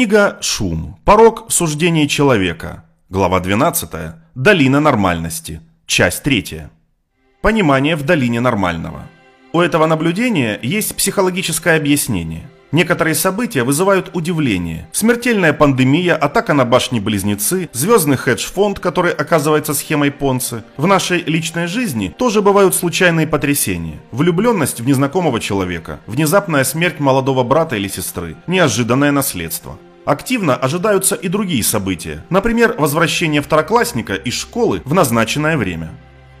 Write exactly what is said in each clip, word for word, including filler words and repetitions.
Книга «Шум. Порог в суждении человека». Глава двенадцатая. Долина нормальности. Часть третья. Понимание в долине нормального. У этого наблюдения есть психологическое объяснение. Некоторые события вызывают удивление. Смертельная пандемия, атака на башни-близнецы, звездный хедж-фонд, который оказывается схемой Понци. В нашей личной жизни тоже бывают случайные потрясения. Влюбленность в незнакомого человека, внезапная смерть молодого брата или сестры, неожиданное наследство. Активно ожидаются и другие события, например, возвращение второклассника из школы в назначенное время.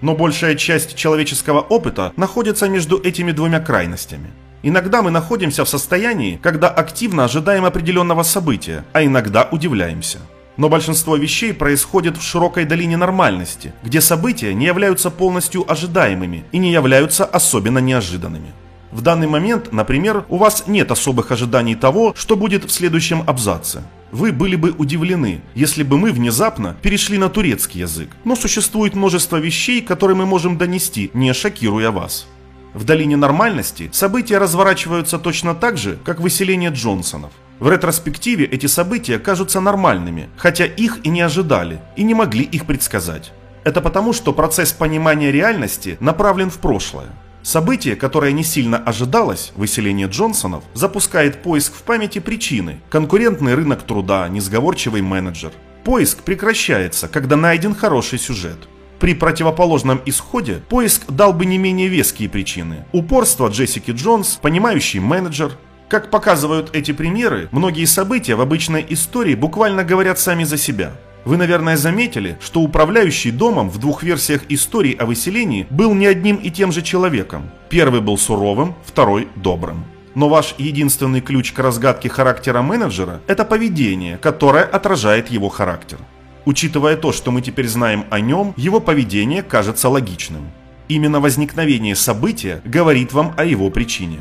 Но большая часть человеческого опыта находится между этими двумя крайностями. Иногда мы находимся в состоянии, когда активно ожидаем определенного события, а иногда удивляемся. Но большинство вещей происходит в широкой долине нормальности, где события не являются полностью ожидаемыми и не являются особенно неожиданными. В данный момент, например, у вас нет особых ожиданий того, что будет в следующем абзаце. Вы были бы удивлены, если бы мы внезапно перешли на турецкий язык, но существует множество вещей, которые мы можем донести, не шокируя вас. В долине нормальности события разворачиваются точно так же, как выселение Джонсонов. В ретроспективе эти события кажутся нормальными, хотя их и не ожидали, и не могли их предсказать. Это потому, что процесс понимания реальности направлен в прошлое. Событие, которое не сильно ожидалось, выселение Джонсонов, запускает поиск в памяти причины, конкурентный рынок труда, несговорчивый менеджер. Поиск прекращается, когда найден хороший сюжет. При противоположном исходе поиск дал бы не менее веские причины. Упорство Джессики Джонс, понимающий менеджер. Как показывают эти примеры, многие события в обычной истории буквально говорят сами за себя. Вы, наверное, заметили, что управляющий домом в двух версиях истории о выселении был не одним и тем же человеком. Первый был суровым, второй – добрым. Но ваш единственный ключ к разгадке характера менеджера – это поведение, которое отражает его характер. Учитывая то, что мы теперь знаем о нем, его поведение кажется логичным. Именно возникновение события говорит вам о его причине.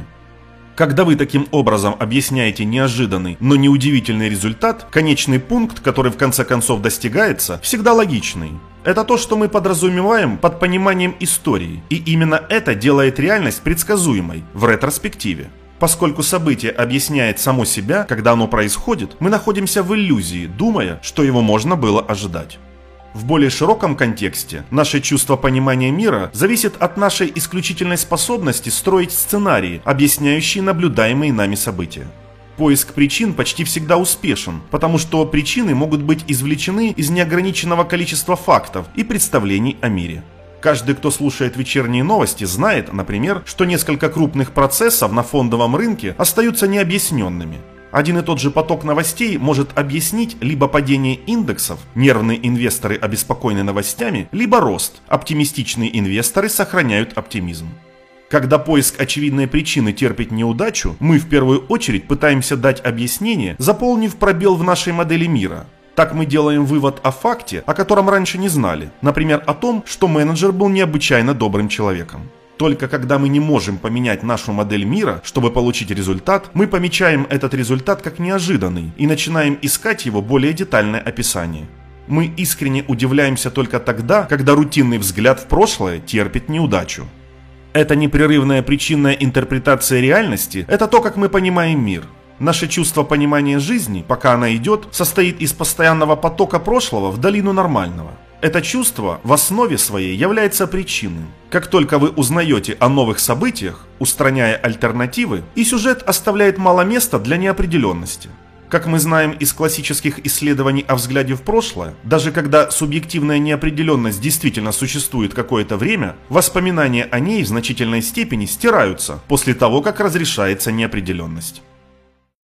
Когда вы таким образом объясняете неожиданный, но неудивительный результат, конечный пункт, который в конце концов достигается, всегда логичный. Это то, что мы подразумеваем под пониманием истории, и именно это делает реальность предсказуемой в ретроспективе. Поскольку событие объясняет само себя, когда оно происходит, мы находимся в иллюзии, думая, что его можно было ожидать. В более широком контексте наше чувство понимания мира зависит от нашей исключительной способности строить сценарии, объясняющие наблюдаемые нами события. Поиск причин почти всегда успешен, потому что причины могут быть извлечены из неограниченного количества фактов и представлений о мире. Каждый, кто слушает вечерние новости, знает, например, что несколько крупных процессов на фондовом рынке остаются необъясненными. Один и тот же поток новостей может объяснить либо падение индексов, нервные инвесторы обеспокоены новостями, либо рост, оптимистичные инвесторы сохраняют оптимизм. Когда поиск очевидной причины терпит неудачу, мы в первую очередь пытаемся дать объяснение, заполнив пробел в нашей модели мира. Так мы делаем вывод о факте, о котором раньше не знали, например, о том, что менеджер был необычайно добрым человеком. Только когда мы не можем поменять нашу модель мира, чтобы получить результат, мы помечаем этот результат как неожиданный и начинаем искать его более детальное описание. Мы искренне удивляемся только тогда, когда рутинный взгляд в прошлое терпит неудачу. Эта непрерывная причинная интерпретация реальности – это то, как мы понимаем мир. Наше чувство понимания жизни, пока она идет, состоит из постоянного потока прошлого в долину нормального. Это чувство в основе своей является причиной. Как только вы узнаете о новых событиях, устраняя альтернативы, и сюжет оставляет мало места для неопределенности. Как мы знаем из классических исследований о взгляде в прошлое, даже когда субъективная неопределенность действительно существует какое-то время, воспоминания о ней в значительной степени стираются после того, как разрешается неопределенность.